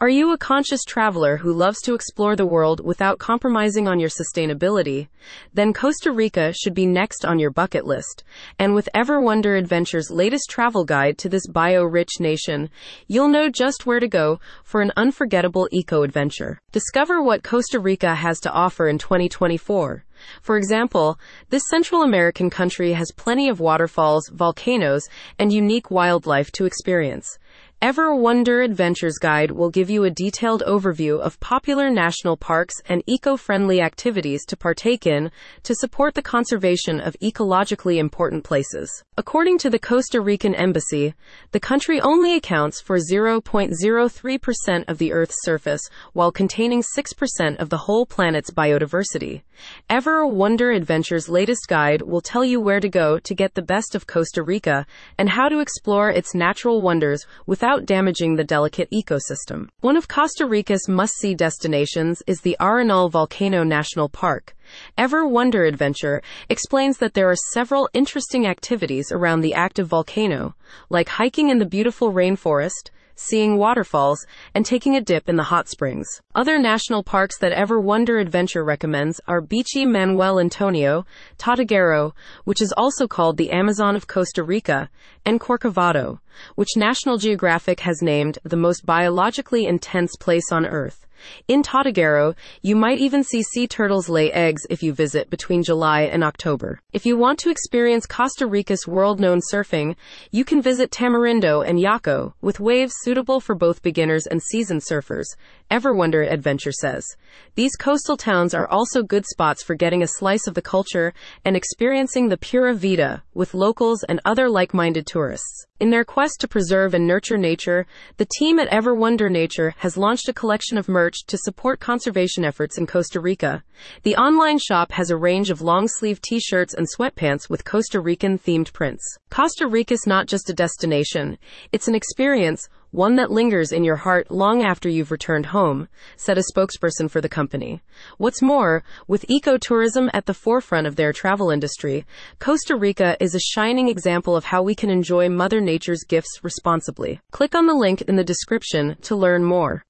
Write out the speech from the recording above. Are you a conscious traveler who loves to explore the world without compromising on your sustainability? Then Costa Rica should be next on your bucket list. And with Ever Wonder Adventure's latest travel guide to this bio-rich nation, you'll know just where to go for an unforgettable eco-adventure. Discover what Costa Rica has to offer in 2024. For example, this Central American country has plenty of waterfalls, volcanoes, and unique wildlife to experience. Ever Wonder Adventures Guide will give you a detailed overview of popular national parks and eco-friendly activities to partake in to support the conservation of ecologically important places. According to the Costa Rican embassy, the country only accounts for 0.03% of the Earth's surface while containing 6% of the whole planet's biodiversity. Ever Wonder Adventures latest guide will tell you where to go to get the best of Costa Rica and how to explore its natural wonders without damaging the delicate ecosystem. One of Costa Rica's must-see destinations is the Arenal Volcano National Park. Ever Wonder Adventure explains that there are several interesting activities around the active volcano, like hiking in the beautiful rainforest, seeing waterfalls, and taking a dip in the hot springs. Other national parks that Ever Wonder Adventure recommends are beachy Manuel Antonio, Tortuguero, which is also called the Amazon of Costa Rica, and Corcovado, which National Geographic has named the most biologically intense place on Earth. In Tortuguero, you might even see sea turtles lay eggs if you visit between July and October. If you want to experience Costa Rica's world-known surfing, you can visit Tamarindo and Jaco, with waves suitable for both beginners and seasoned surfers, Ever Wonder Adventure says. These coastal towns are also good spots for getting a slice of the culture and experiencing the Pura Vida with locals and other like-minded tourists. In their quest to preserve and nurture nature, the team at Ever Wonder Nature has launched a collection of merch to support conservation efforts in Costa Rica. The online shop has a range of long-sleeve t-shirts and sweatpants with Costa Rican-themed prints. Costa Rica's not just a destination, it's an experience, one that lingers in your heart long after you've returned home, said a spokesperson for the company. What's more, with ecotourism at the forefront of their travel industry, Costa Rica is a shining example of how we can enjoy Mother Nature's gifts responsibly. Click on the link in the description to learn more.